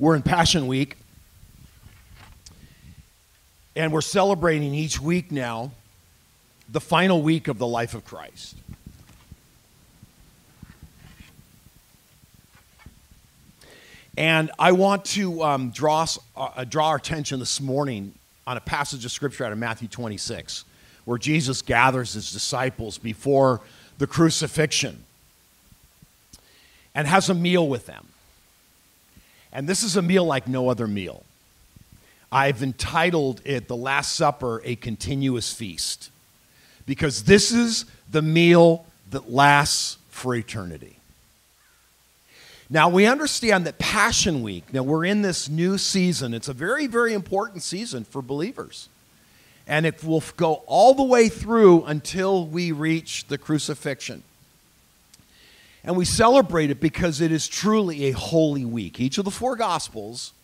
We're in Passion Week, and we're celebrating each week now the final week of the life of Christ. And I want to draw our attention this morning on a passage of Scripture out of Matthew 26, where Jesus gathers his disciples before the crucifixion and has a meal with them. And this is a meal like no other meal. I've entitled it, The Last Supper, A Continuous Feast, because this is the meal that lasts for eternity. Now, we understand that Passion Week, now we're in this new season. It's a very, very important season for believers. And it will go all the way through until we reach the crucifixion. And we celebrate it because it is truly a holy week. Each of the four Gospels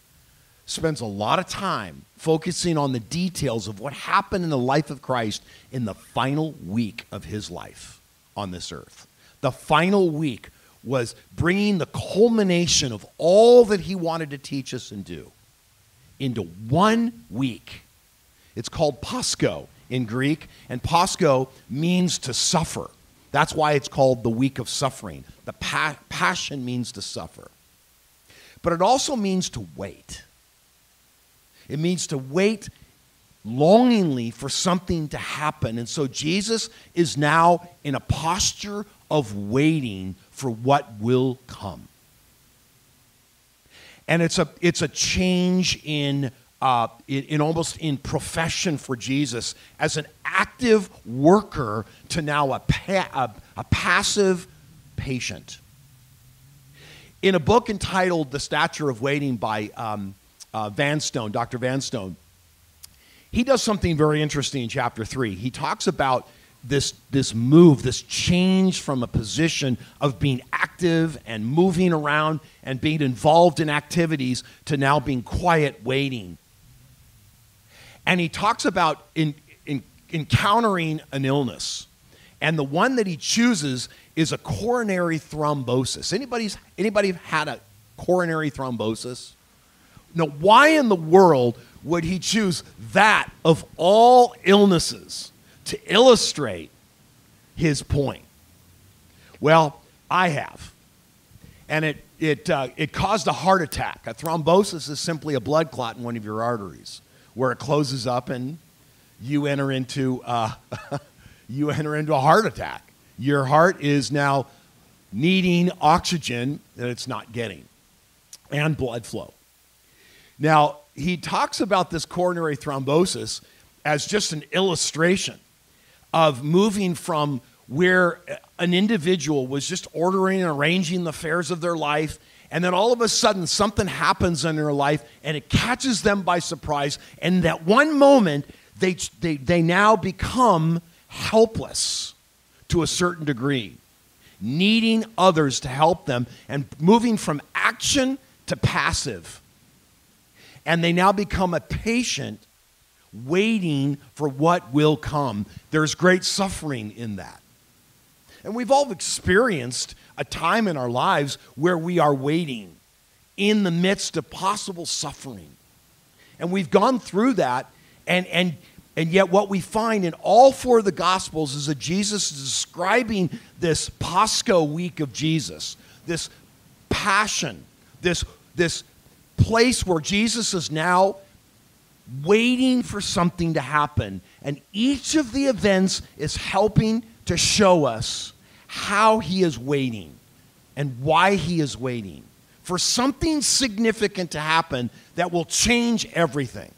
spends a lot of time focusing on the details of what happened in the life of Christ in the final week of his life on this earth. The final week was bringing the culmination of all that he wanted to teach us and do into one week. It's called Pascho in Greek, and Pascho means to suffer. That's why it's called the week of suffering. The passion means to suffer. But it also means to wait. It means to wait longingly for something to happen. And so Jesus is now in a posture of waiting for what will come. And it's a change in almost in profession for Jesus as an active worker to now a passive patient. In a book entitled The Stature of Waiting by Vanstone, Dr. Vanstone, he does something very interesting in chapter 3. He talks about this move, this change from a position of being active and moving around and being involved in activities to now being quiet, waiting. And he talks about encountering an illness. And the one that he chooses is a coronary thrombosis. Anybody had a coronary thrombosis? Now, why in the world would he choose that of all illnesses to illustrate his point? Well, I have. And it caused a heart attack. A thrombosis is simply a blood clot in one of your arteries, where it closes up and you enter into a heart attack. Your heart is now needing oxygen that it's not getting, and blood flow. Now, he talks about this coronary thrombosis as just an illustration of moving from where an individual was just ordering and arranging the affairs of their life, and then all of a sudden something happens in their life and it catches them by surprise, and that one moment they now become helpless to a certain degree, needing others to help them and moving from action to passive. And they now become a patient waiting for what will come. There's great suffering in that. And we've all experienced a time in our lives where we are waiting in the midst of possible suffering. And we've gone through that, and yet what we find in all four of the Gospels is that Jesus is describing this Pascho week of Jesus, this passion, this place where Jesus is now waiting for something to happen. And each of the events is helping to show us how he is waiting and why he is waiting for something significant to happen that will change everything.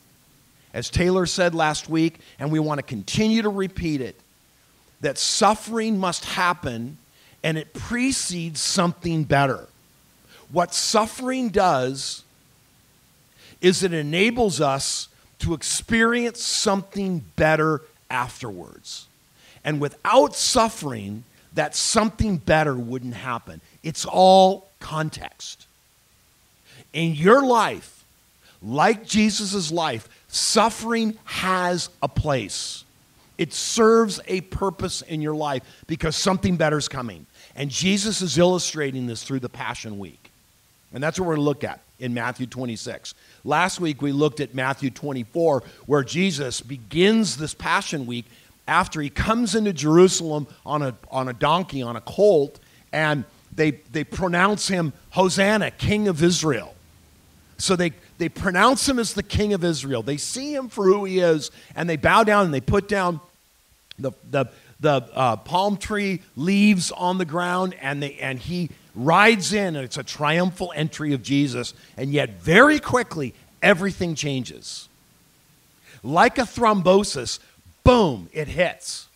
As Taylor said last week, and we want to continue to repeat it, that suffering must happen and it precedes something better. What suffering does is it enables us to experience something better afterwards. And without suffering, that something better wouldn't happen. It's all context. In your life, like Jesus' life, suffering has a place. It serves a purpose in your life because something better is coming. And Jesus is illustrating this through the Passion Week. And that's what we're going to look at. in Matthew 26. Last week, we looked at Matthew 24, where Jesus begins this Passion Week after he comes into Jerusalem on a donkey, on a colt, and they pronounce him Hosanna, King of Israel. So they pronounce him as the King of Israel. They see him for who he is, and they bow down and they put down the palm tree leaves on the ground, and he rides in, and it's a triumphal entry of Jesus. And yet very quickly, everything changes. Like a thrombosis, boom, it hits.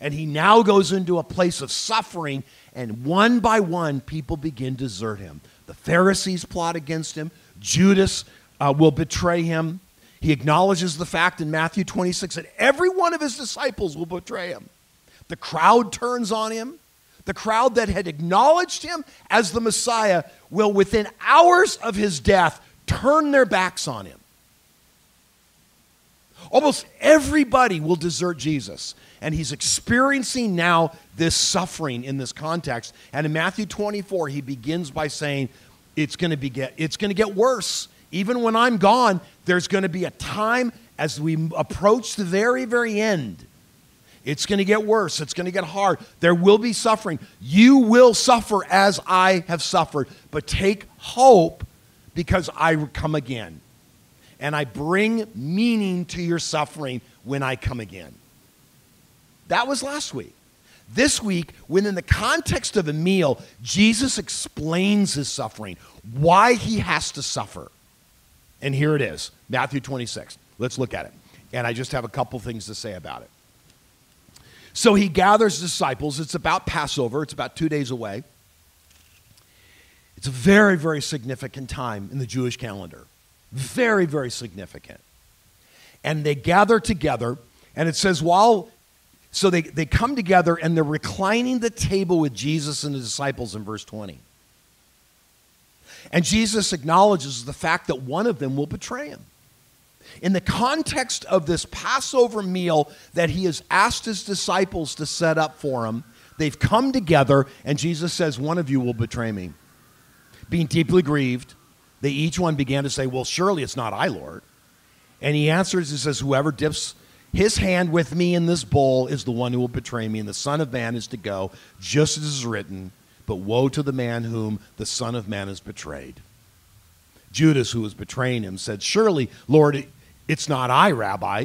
And he now goes into a place of suffering, and one by one, people begin to desert him. The Pharisees plot against him. Judas will betray him. He acknowledges the fact in Matthew 26 that every one of his disciples will betray him. The crowd turns on him. The crowd that had acknowledged him as the Messiah will, within hours of his death, turn their backs on him. Almost everybody will desert Jesus. And he's experiencing now this suffering in this context. And in Matthew 24, he begins by saying, it's going to get worse. Even when I'm gone, there's going to be a time as we approach the very, very end. It's going to get worse. It's going to get hard. There will be suffering. You will suffer as I have suffered. But take hope, because I come again. And I bring meaning to your suffering when I come again. That was last week. This week, within the context of a meal, Jesus explains his suffering, why he has to suffer. And here it is, Matthew 26. Let's look at it. And I just have a couple things to say about it. So he gathers disciples. It's about Passover. It's about 2 days away. It's a very, very significant time in the Jewish calendar. Very, very significant. And they gather together, and it says, so they come together and they're reclining the table with Jesus and the disciples in verse 20. And Jesus acknowledges the fact that one of them will betray him. In the context of this Passover meal that he has asked his disciples to set up for him, they've come together, and Jesus says, one of you will betray me. Being deeply grieved, they each one began to say, well, surely it's not I, Lord. And he answers and says, whoever dips his hand with me in this bowl is the one who will betray me, and the Son of Man is to go, just as is written, but woe to the man whom the Son of Man is betrayed. Judas, who was betraying him, said, surely, Lord, it's not I, Rabbi.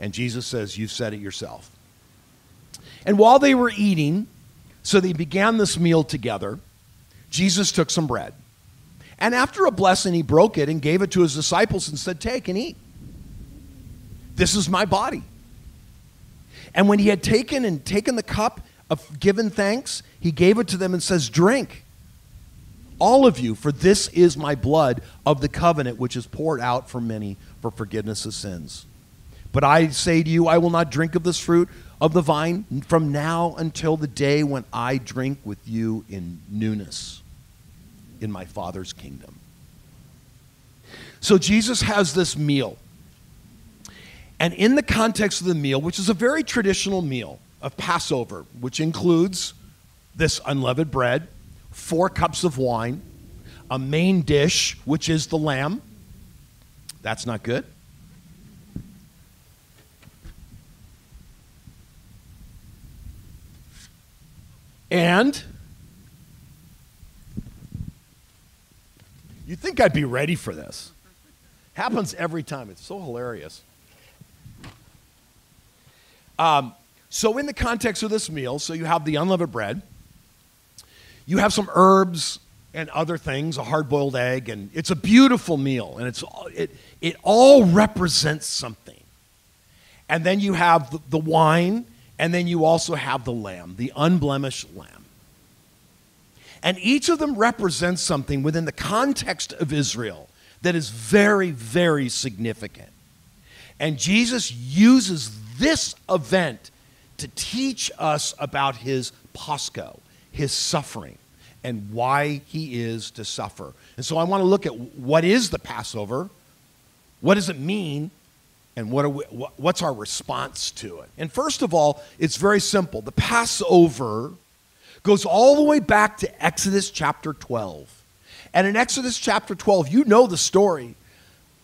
And Jesus says, you've said it yourself. And while they were eating, so they began this meal together, Jesus took some bread. And after a blessing, he broke it and gave it to his disciples and said, take and eat. This is my body. And when he had taken the cup of given thanks, he gave it to them and says, drink, all of you, for this is my blood of the covenant, which is poured out for many for forgiveness of sins. But I say to you, I will not drink of this fruit of the vine from now until the day when I drink with you in newness in my Father's kingdom. So Jesus has this meal. And in the context of the meal, which is a very traditional meal of Passover, which includes this unleavened bread, 4 cups of wine, a main dish, which is the lamb. That's not good. And you'd think I'd be ready for this. Happens every time. It's so hilarious. So in the context of this meal, so you have the unleavened bread, you have some herbs and other things, a hard-boiled egg, and it's a beautiful meal, and it all represents something. And then you have the wine, and then you also have the lamb, the unblemished lamb. And each of them represents something within the context of Israel that is very, very significant. And Jesus uses this event to teach us about his Pascha, his suffering, and why he is to suffer. And so I want to look at what is the Passover, what does it mean, and what's our response to it. And first of all, it's very simple. The Passover goes all the way back to Exodus chapter 12. And in Exodus chapter 12, you know the story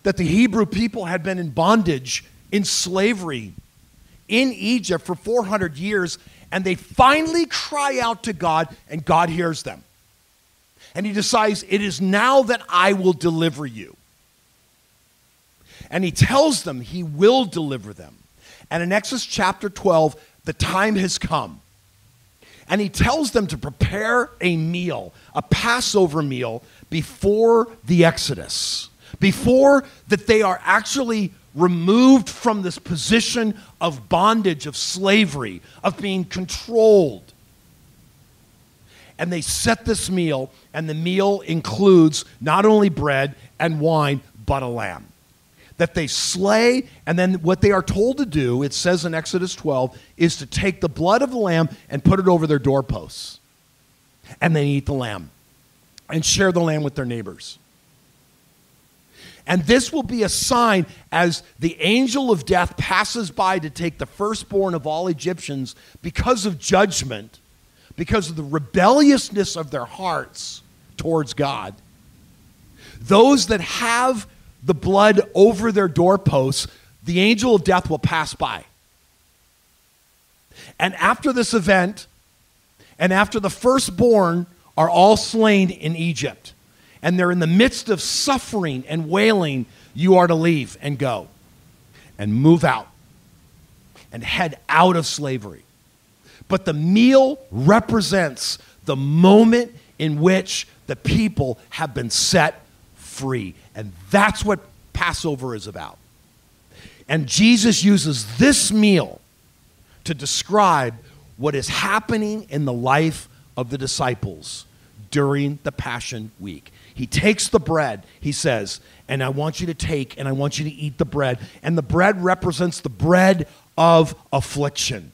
that the Hebrew people had been in bondage, in slavery, in Egypt for 400 years, and they finally cry out to God, and God hears them. And he decides, it is now that I will deliver you. And he tells them he will deliver them. And in Exodus chapter 12, the time has come. And he tells them to prepare a meal, a Passover meal, before the Exodus, before that they are actually removed from this position of bondage, of slavery, of being controlled. And they set this meal, and the meal includes not only bread and wine, but a lamb that they slay, and then what they are told to do, it says in Exodus 12, is to take the blood of the lamb and put it over their doorposts. And they eat the lamb and share the lamb with their neighbors. And this will be a sign as the angel of death passes by to take the firstborn of all Egyptians because of judgment, because of the rebelliousness of their hearts towards God. Those that have the blood over their doorposts, the angel of death will pass by. And after this event, and after the firstborn are all slain in Egypt, and they're in the midst of suffering and wailing, you are to leave and go and move out and head out of slavery. But the meal represents the moment in which the people have been set free. And that's what Passover is about. And Jesus uses this meal to describe what is happening in the life of the disciples during the Passion Week. He takes the bread, he says, and I want you to take and I want you to eat the bread. And the bread represents the bread of affliction.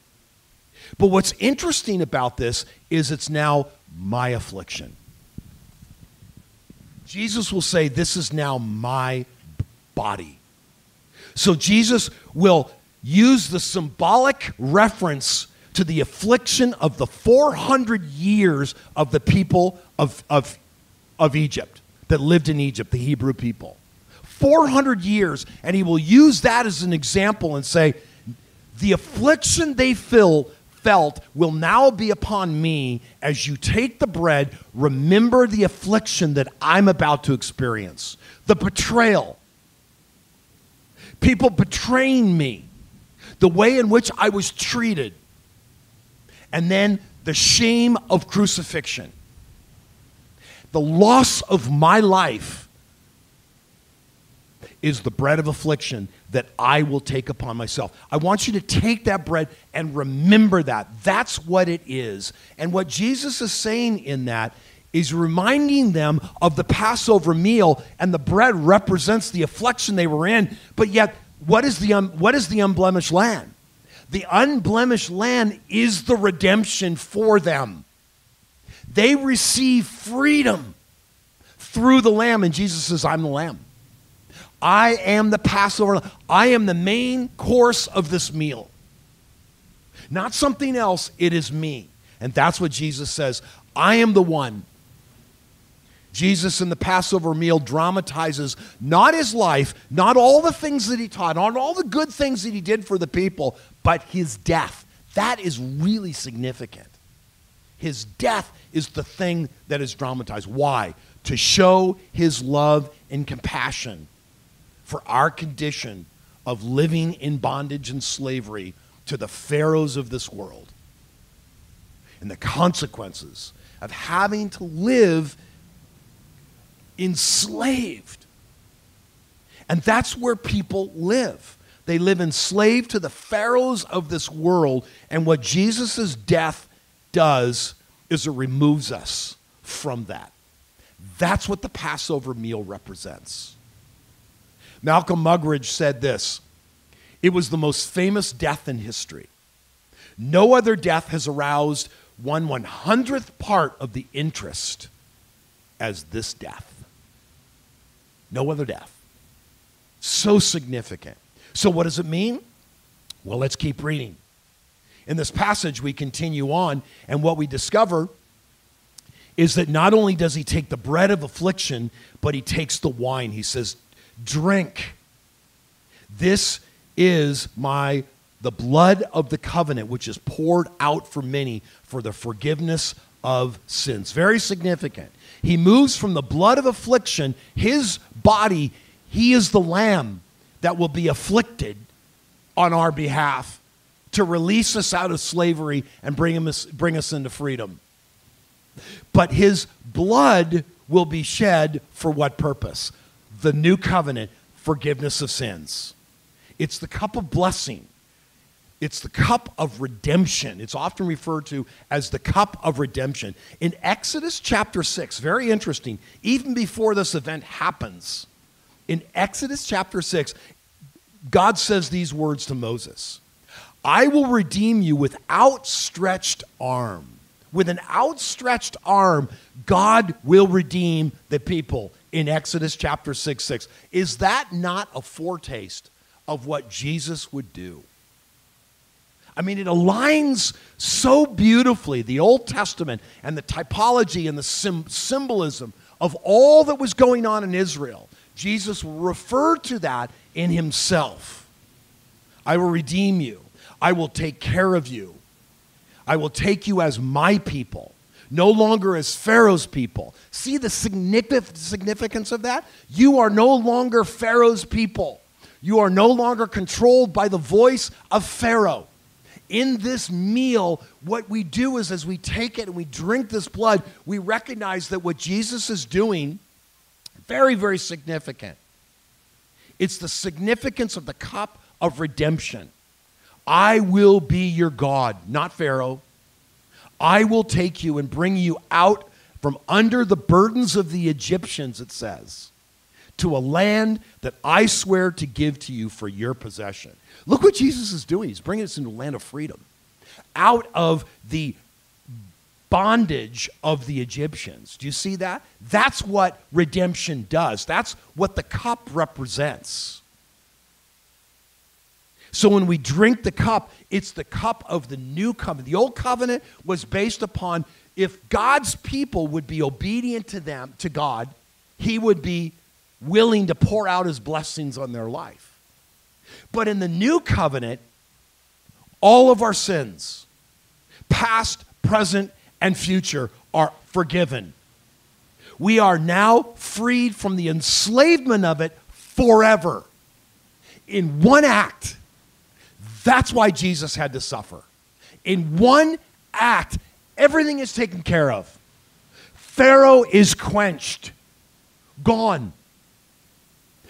But what's interesting about this is it's now my affliction. Jesus will say, this is now my body. So Jesus will use the symbolic reference to the affliction of the 400 years of the people of Egypt, that lived in Egypt, the Hebrew people. 400 years, and he will use that as an example and say, the affliction they felt will now be upon me as you take the bread. Remember the affliction that I'm about to experience. The betrayal. People betraying me. The way in which I was treated. And then the shame of crucifixion. The loss of my life is the bread of affliction that I will take upon myself. I want you to take that bread and remember that. That's what it is. And what Jesus is saying in that is reminding them of the Passover meal, and the bread represents the affliction they were in. But yet, what is the unblemished lamb? The unblemished lamb is the redemption for them. They receive freedom through the lamb, and Jesus says, I'm the lamb. I am the Passover. I am the main course of this meal. Not something else, it is me. And that's what Jesus says. I am the one. Jesus in the Passover meal dramatizes not his life, not all the things that he taught, not all the good things that he did for the people, but his death. That is really significant. His death is the thing that is dramatized. Why? To show his love and compassion for our condition of living in bondage and slavery to the pharaohs of this world, and the consequences of having to live enslaved. And that's where people live. They live enslaved to the pharaohs of this world, and what Jesus' death does is it removes us from that. That's what the Passover meal represents. Malcolm Muggeridge said this, it was the most famous death in history. No other death has aroused 1/100th part of the interest as this death. No other death. So significant. So what does it mean? Well, let's keep reading. In this passage, we continue on, and what we discover is that not only does he take the bread of affliction, but he takes the wine. He says, drink. This is the blood of the covenant, which is poured out for many for the forgiveness of sins. Very significant. He moves from the blood of affliction, his body, he is the lamb that will be afflicted on our behalf to release us out of slavery and bring us into freedom. But his blood will be shed for what purpose? The new covenant, forgiveness of sins. It's the cup of blessing. It's the cup of redemption. It's often referred to as the cup of redemption. In Exodus chapter 6, very interesting, even before this event happens, in Exodus chapter 6, God says these words to Moses, I will redeem you with outstretched arm. With an outstretched arm, God will redeem the people in Exodus chapter 6:6. Is that not a foretaste of what Jesus would do? I mean, it aligns so beautifully, the Old Testament and the typology and the symbolism of all that was going on in Israel. Jesus will refer to that in himself. I will redeem you. I will take care of you. I will take you as my people, no longer as Pharaoh's people. See the significance of that? You are no longer Pharaoh's people. You are no longer controlled by the voice of Pharaoh. In this meal, what we do is as we take it and we drink this blood, we recognize that what Jesus is doing, very, very significant. It's the significance of the cup of redemption. I will be your God, not Pharaoh. I will take you and bring you out from under the burdens of the Egyptians, it says, to a land that I swear to give to you for your possession. Look what Jesus is doing. He's bringing us into a land of freedom, out of the bondage of the Egyptians. Do you see that? That's what redemption does. That's what the cup represents. So when we drink the cup, it's the cup of the new covenant. The old covenant was based upon if God's people would be obedient to God, he would be willing to pour out his blessings on their life. But in the new covenant, all of our sins, past, present, and future, are forgiven. We are now freed from the enslavement of it forever. In one act. That's why Jesus had to suffer. In one act, everything is taken care of. Pharaoh is quenched, gone.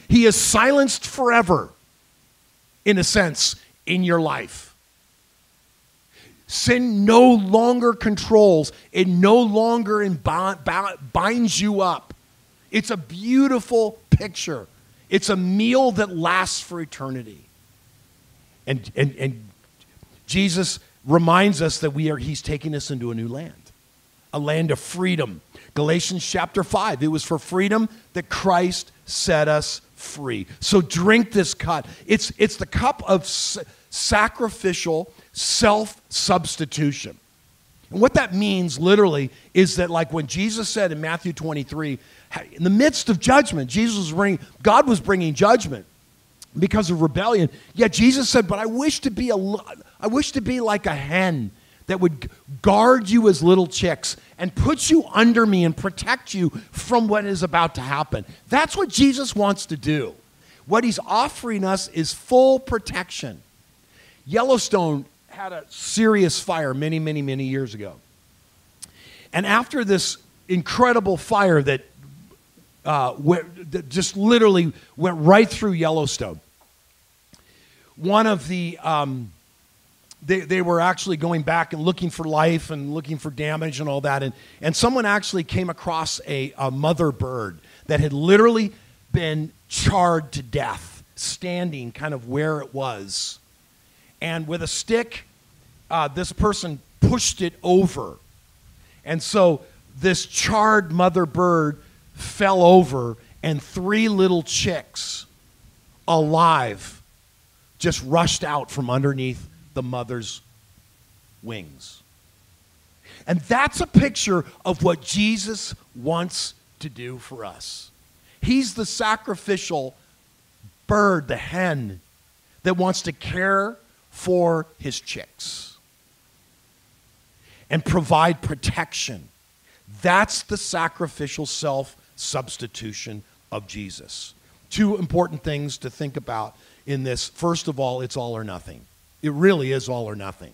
He is silenced forever, in a sense, in your life. Sin no longer controls. It no longer binds you up. It's a beautiful picture. It's a meal that lasts for eternity. And Jesus reminds us that he's taking us into a new land, a land of freedom. Galatians chapter 5, it was for freedom that Christ set us free. So drink this cup. It's the cup of sacrificial self-substitution. And what that means literally is that like when Jesus said in Matthew 23, in the midst of judgment, God was bringing judgment. Because of rebellion. Yet Jesus said, but I wish to be like a hen that would guard you as little chicks and put you under me and protect you from what is about to happen. That's what Jesus wants to do. What he's offering us is full protection. Yellowstone had a serious fire many, many, many years ago. And after this incredible fire that just literally went right through Yellowstone. One of the, they were actually going back and looking for life and looking for damage and all that, and someone actually came across a mother bird that had literally been charred to death, standing kind of where it was. And with a stick, this person pushed it over. And so this charred mother bird fell over, and three little chicks, alive, just rushed out from underneath the mother's wings. And that's a picture of what Jesus wants to do for us. He's the sacrificial bird, the hen, that wants to care for his chicks and provide protection. That's the sacrificial self-substitution of Jesus. Two important things to think about in this. First of all, it's all or nothing. It really is all or nothing.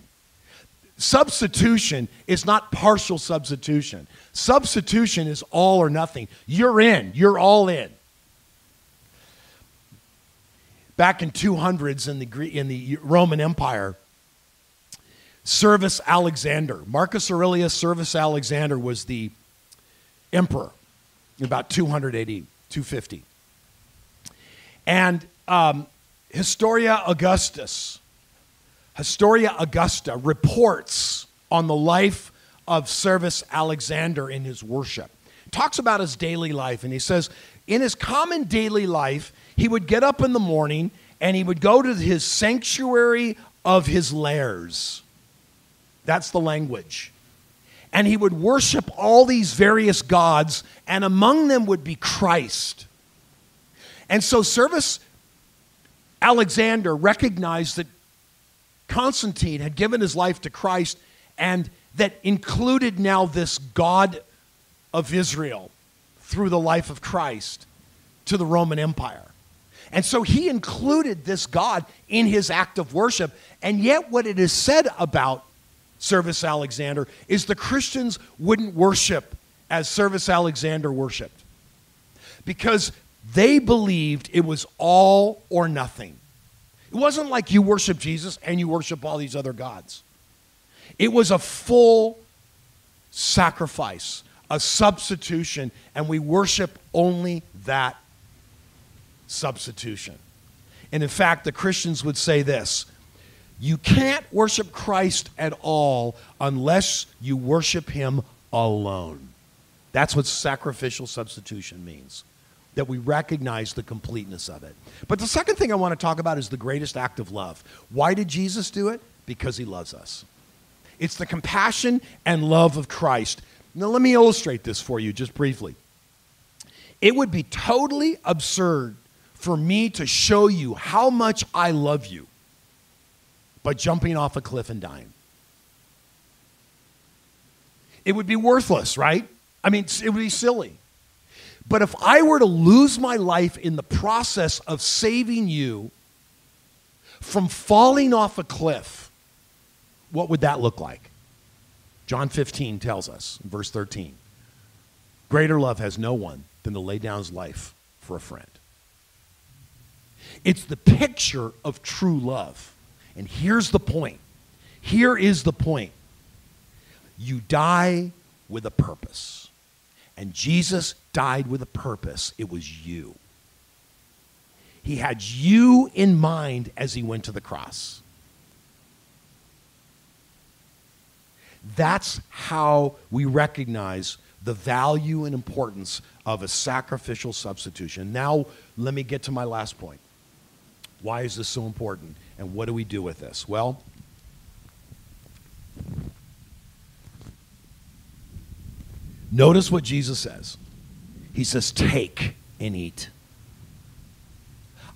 Substitution is not partial substitution. Substitution is all or nothing. You're in. You're all in. Back in 200s in the Roman Empire, Severus Alexander, Marcus Aurelius Severus Alexander was the emperor in about 200 AD, 250. And Historia Augusta reports on the life of Severus Alexander in his worship. Talks about his daily life, and he says, in his common daily life, he would get up in the morning and he would go to his sanctuary of his lairs. That's the language. And he would worship all these various gods, and among them would be Christ. And so Severus Alexander recognized that Constantine had given his life to Christ, and that included now this God of Israel through the life of Christ to the Roman Empire. And so he included this God in his act of worship. And yet what it is said about Severus Alexander is the Christians wouldn't worship as Severus Alexander worshiped, because they believed it was all or nothing. It wasn't like you worship Jesus and you worship all these other gods. It was a full sacrifice, a substitution, and we worship only that substitution. And in fact, the Christians would say this: you can't worship Christ at all unless you worship him alone. That's what sacrificial substitution means, that we recognize the completeness of it. But the second thing I want to talk about is the greatest act of love. Why did Jesus do it? Because he loves us. It's the compassion and love of Christ. Now, let me illustrate this for you just briefly. It would be totally absurd for me to show you how much I love you by jumping off a cliff and dying. It would be worthless, right? I mean, it would be silly. But if I were to lose my life in the process of saving you from falling off a cliff, what would that look like? John 15 tells us, in verse 13, greater love has no one than to lay down his life for a friend. It's the picture of true love. And here's the point. Here is the point. You die with a purpose. And Jesus died with a purpose. It was you. He had you in mind as he went to the cross. That's how we recognize the value and importance of a sacrificial substitution. Now, let me get to my last point. Why is this so important, and what do we do with this? Well, notice what Jesus says. He says, take and eat.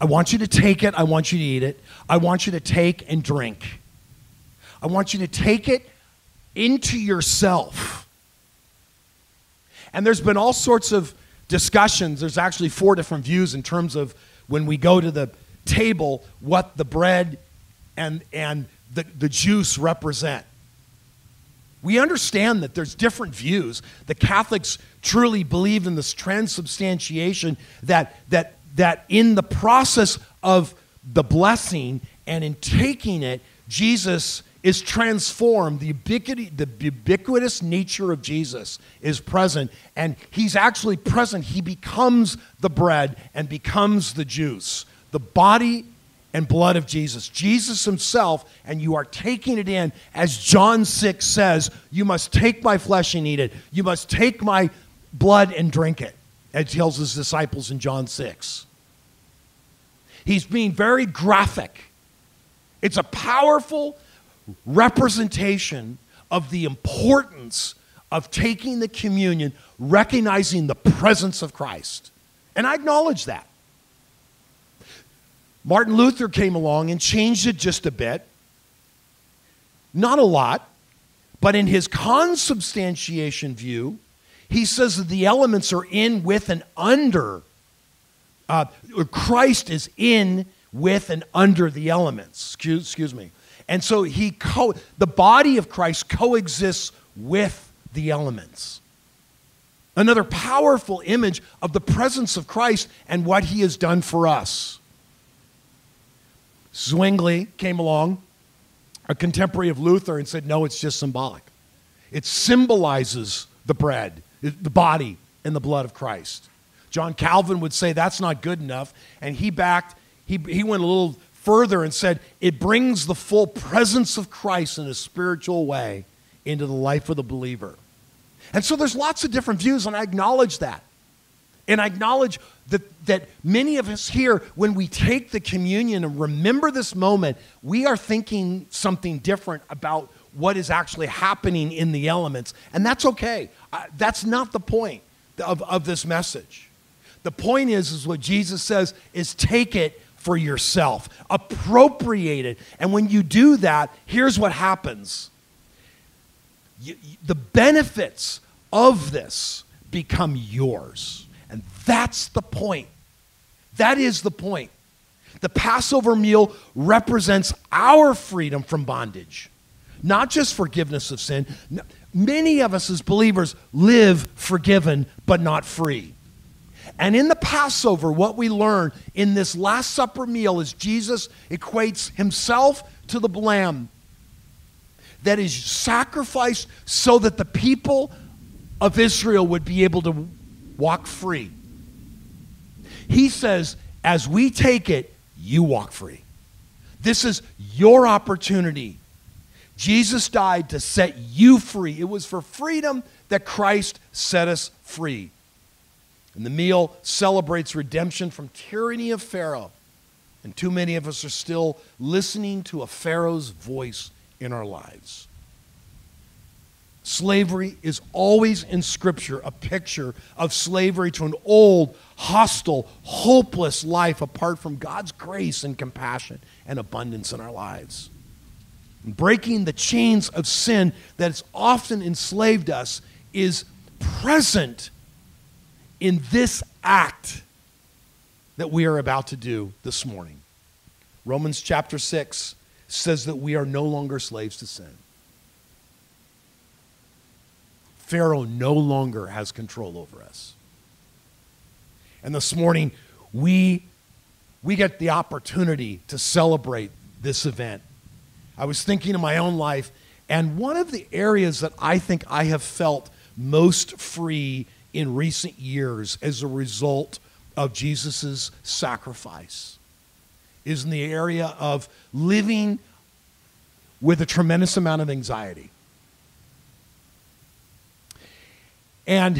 I want you to take it. I want you to eat it. I want you to take and drink. I want you to take it into yourself. And there's been all sorts of discussions. There's actually 4 different views in terms of when we go to the table, what the bread and the juice represent. We understand that there's different views. The Catholics truly believe in this transubstantiation, that in the process of the blessing and in taking it, Jesus is transformed. The ubiquitous nature of Jesus is present, and he's actually present. He becomes the bread and becomes the juice, the body and blood of Jesus, Jesus himself, and you are taking it in. As John 6 says, you must take my flesh and eat it. You must take my blood and drink it, as he tells his disciples in John 6. He's being very graphic. It's a powerful representation of the importance of taking the communion, recognizing the presence of Christ. And I acknowledge that. Martin Luther came along and changed it just a bit. Not a lot, but in his consubstantiation view, he says that the elements are in with and under. Christ is in with and under the elements. Excuse me. And so the body of Christ coexists with the elements. Another powerful image of the presence of Christ and what he has done for us. Zwingli came along, a contemporary of Luther, and said, no, it's just symbolic. It symbolizes the bread, the body, and the blood of Christ. John Calvin would say that's not good enough, and he went a little further and said it brings the full presence of Christ in a spiritual way into the life of the believer. And so there's lots of different views, and I acknowledge that. And I acknowledge that many of us here, when we take the communion and remember this moment, we are thinking something different about what is actually happening in the elements. And that's okay. That's not the point of this message. The point is what Jesus says is take it for yourself. Appropriate it. And when you do that, here's what happens. The benefits of this become yours. And that's the point. That is the point. The Passover meal represents our freedom from bondage, not just forgiveness of sin. Many of us as believers live forgiven but not free. And in the Passover, what we learn in this Last Supper meal is Jesus equates himself to the lamb that is sacrificed so that the people of Israel would be able to walk free. He says, as we take it, you walk free. This is your opportunity. Jesus died to set you free. It was for freedom that Christ set us free. And the meal celebrates redemption from tyranny of Pharaoh. And too many of us are still listening to a Pharaoh's voice in our lives. Slavery is always in Scripture a picture of slavery to an old, hostile, hopeless life apart from God's grace and compassion and abundance in our lives. Breaking the chains of sin that has often enslaved us is present in this act that we are about to do this morning. Romans chapter 6 says that we are no longer slaves to sin. Pharaoh no longer has control over us. And this morning, we get the opportunity to celebrate this event. I was thinking of my own life, and one of the areas that I think I have felt most free in recent years as a result of Jesus' sacrifice is in the area of living with a tremendous amount of anxiety. And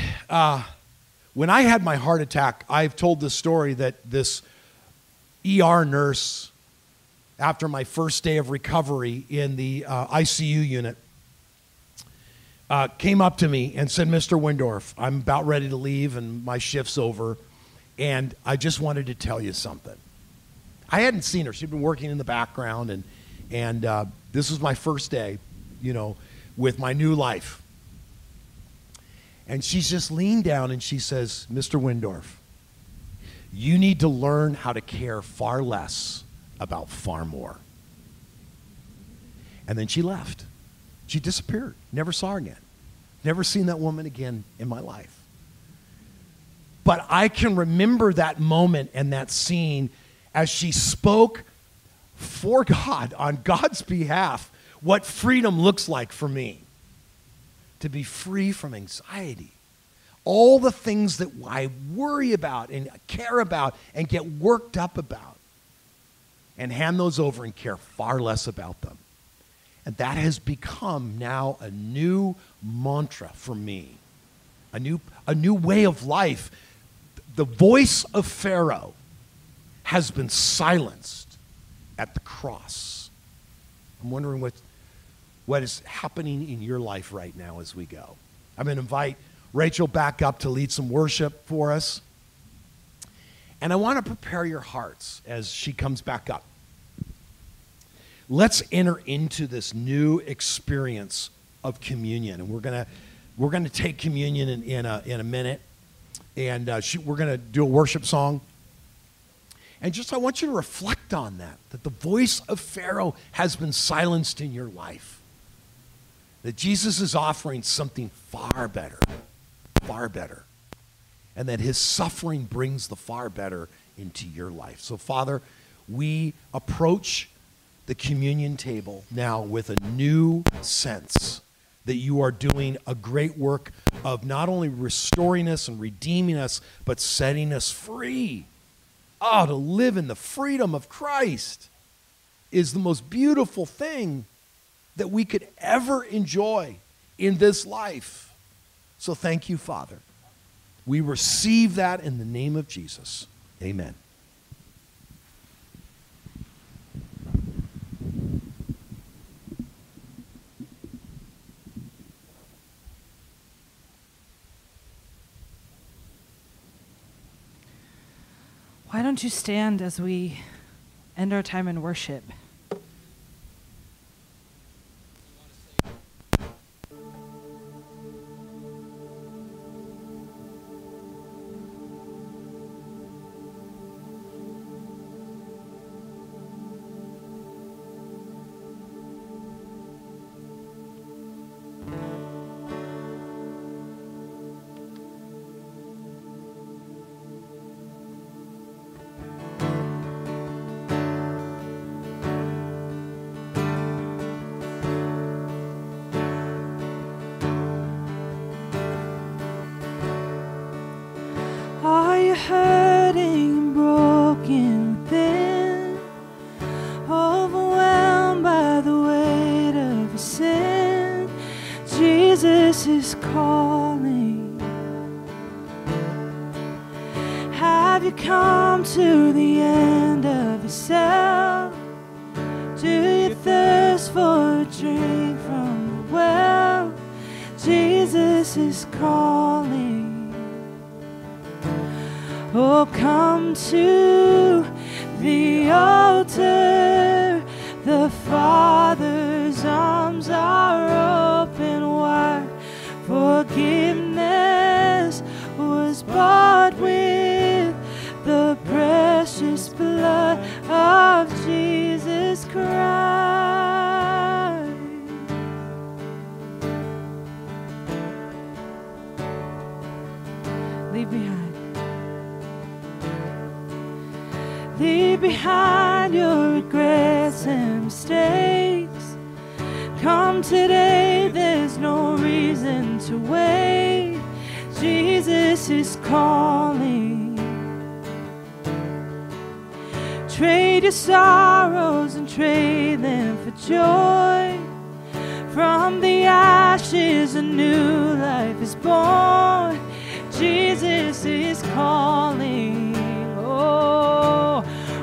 when I had my heart attack, I've told the story that this ER nurse, after my first day of recovery in the ICU unit, came up to me and said, Mr. Windorf, I'm about ready to leave and my shift's over, and I just wanted to tell you something. I hadn't seen her. She'd been working in the background, and this was my first day, you know, with my new life. And she's just leaned down and she says, Mr. Windorf, you need to learn how to care far less about far more. And then she left. She disappeared. Never saw her again. Never seen that woman again in my life. But I can remember that moment and that scene as she spoke for God, on God's behalf, what freedom looks like for me. To be free from anxiety. All the things that I worry about and care about and get worked up about, and hand those over and care far less about them. And that has become now a new mantra for me, a new way of life. The voice of Pharaoh has been silenced at the cross. I'm wondering what what is happening in your life right now as we go. I'm going to invite Rachel back up to lead some worship for us. And I want to prepare your hearts as she comes back up. Let's enter into this new experience of communion. And we're going to take communion in a minute. And we're going to do a worship song. And just I want you to reflect on that the voice of Pharaoh has been silenced in your life. That Jesus is offering something far better, and that his suffering brings the far better into your life. So, Father, we approach the communion table now with a new sense that you are doing a great work of not only restoring us and redeeming us, but setting us free. Oh, to live in the freedom of Christ is the most beautiful thing that we could ever enjoy in this life. So thank you, Father. We receive that in the name of Jesus. Amen. Why don't you stand as we end our time in worship?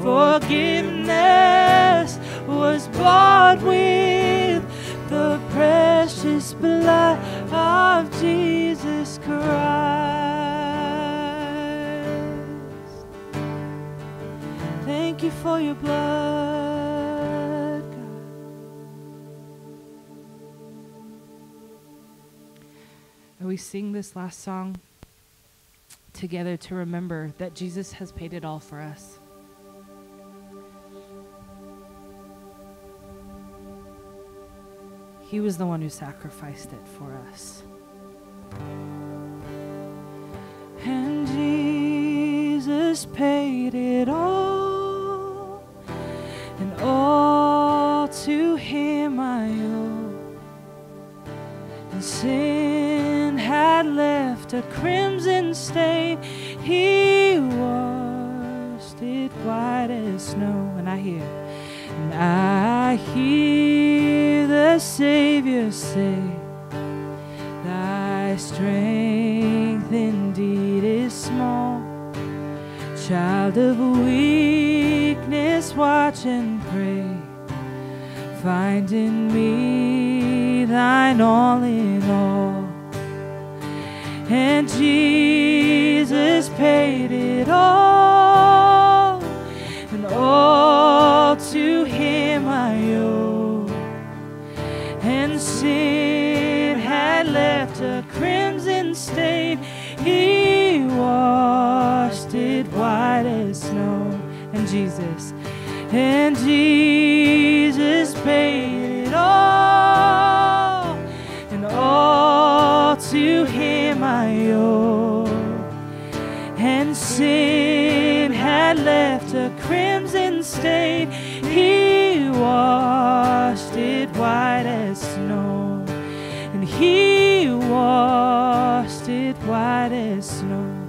Forgiveness was bought with the precious blood of Jesus Christ. Thank you for your blood, God. And we sing this last song together to remember that Jesus has paid it all for us. He was the one who sacrificed it for us. And Jesus paid it all, and all to him I owe. And sin had left a crimson stain. He washed it white as snow. And I hear the Savior say, thy strength indeed is small. Child of weakness, watch and pray. Find in me thine all in all. And Jesus paid it all, and all to him I owe. And sin had left a crimson stain. He washed it white as snow. And Jesus paid it all, and all to him I owe. And sin had left a crimson stain. He washed it white as snow. And he washed it white as snow.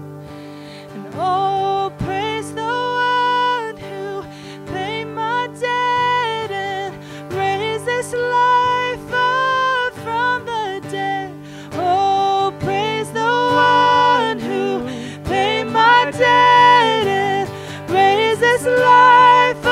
And oh, praise the one who paid my debt and raised this life up from the dead. Oh, praise the one who paid my debt and raised this life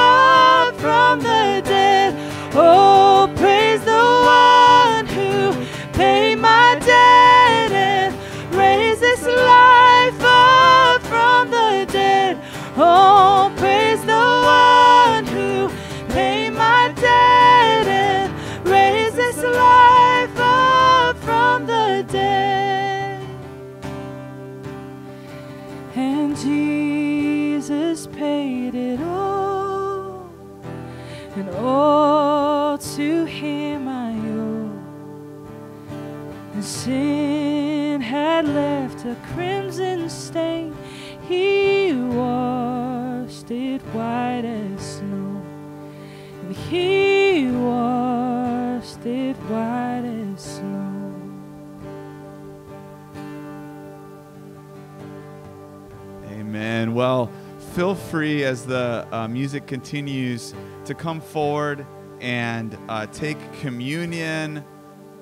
up from the dead. Oh, praise the one who paid my debt and raised this life up from the dead. Oh, praise the one who paid my debt and raised this life up from the dead. And Jesus paid it all, and all to him I owe. And sin had left a crimson stain. He washed it white as snow. And he washed it white as snow. Amen. Well, feel free as the music continues to come forward and take communion,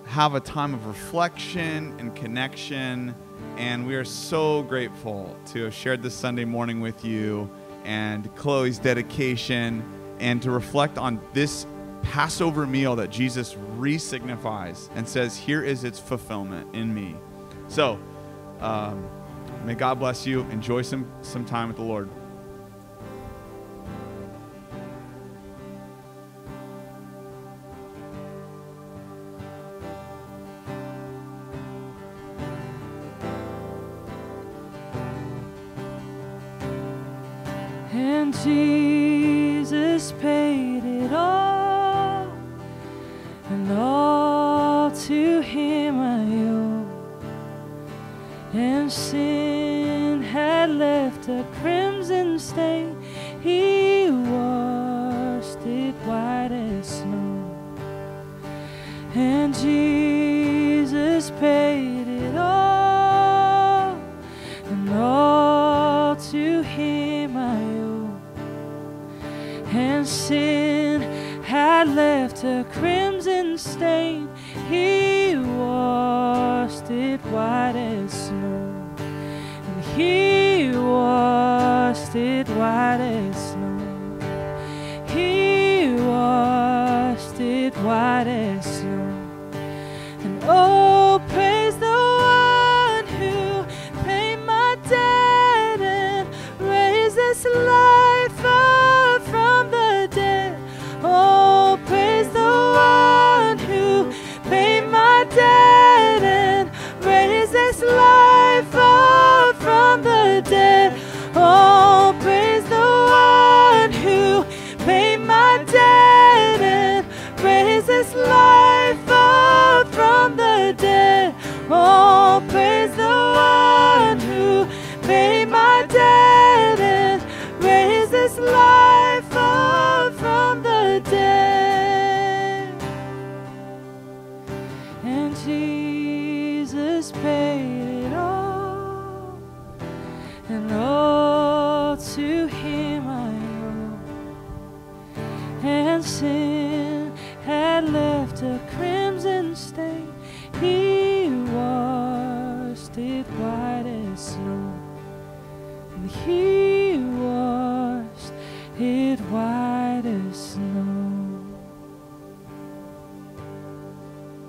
have a time of reflection and connection. And we are so grateful to have shared this Sunday morning with you and Chloe's dedication, and to reflect on this Passover meal that Jesus re-signifies and says, here is its fulfillment in me. So may God bless you. Enjoy some time with the Lord. And Jesus paid it all, and all to him I owe. And sin had left a crimson stain. He washed it white as snow. and sin had left a crimson stain. He washed it white as snow, and He washed it white as snow. He washed it white as snow. And oh, praise the one who paid my debt and raised this life up from the dead. Oh, praise the one who paid my debt and raised this life up from the dead. Oh, praise the one who paid my debt and raised this life up from the dead. Oh, praise the one who paid my debt and raised this life up from the dead. And Jesus paid it all, and all to Him I owe. And sin had left a crimson stain. He washed it white as snow, and He washed it white.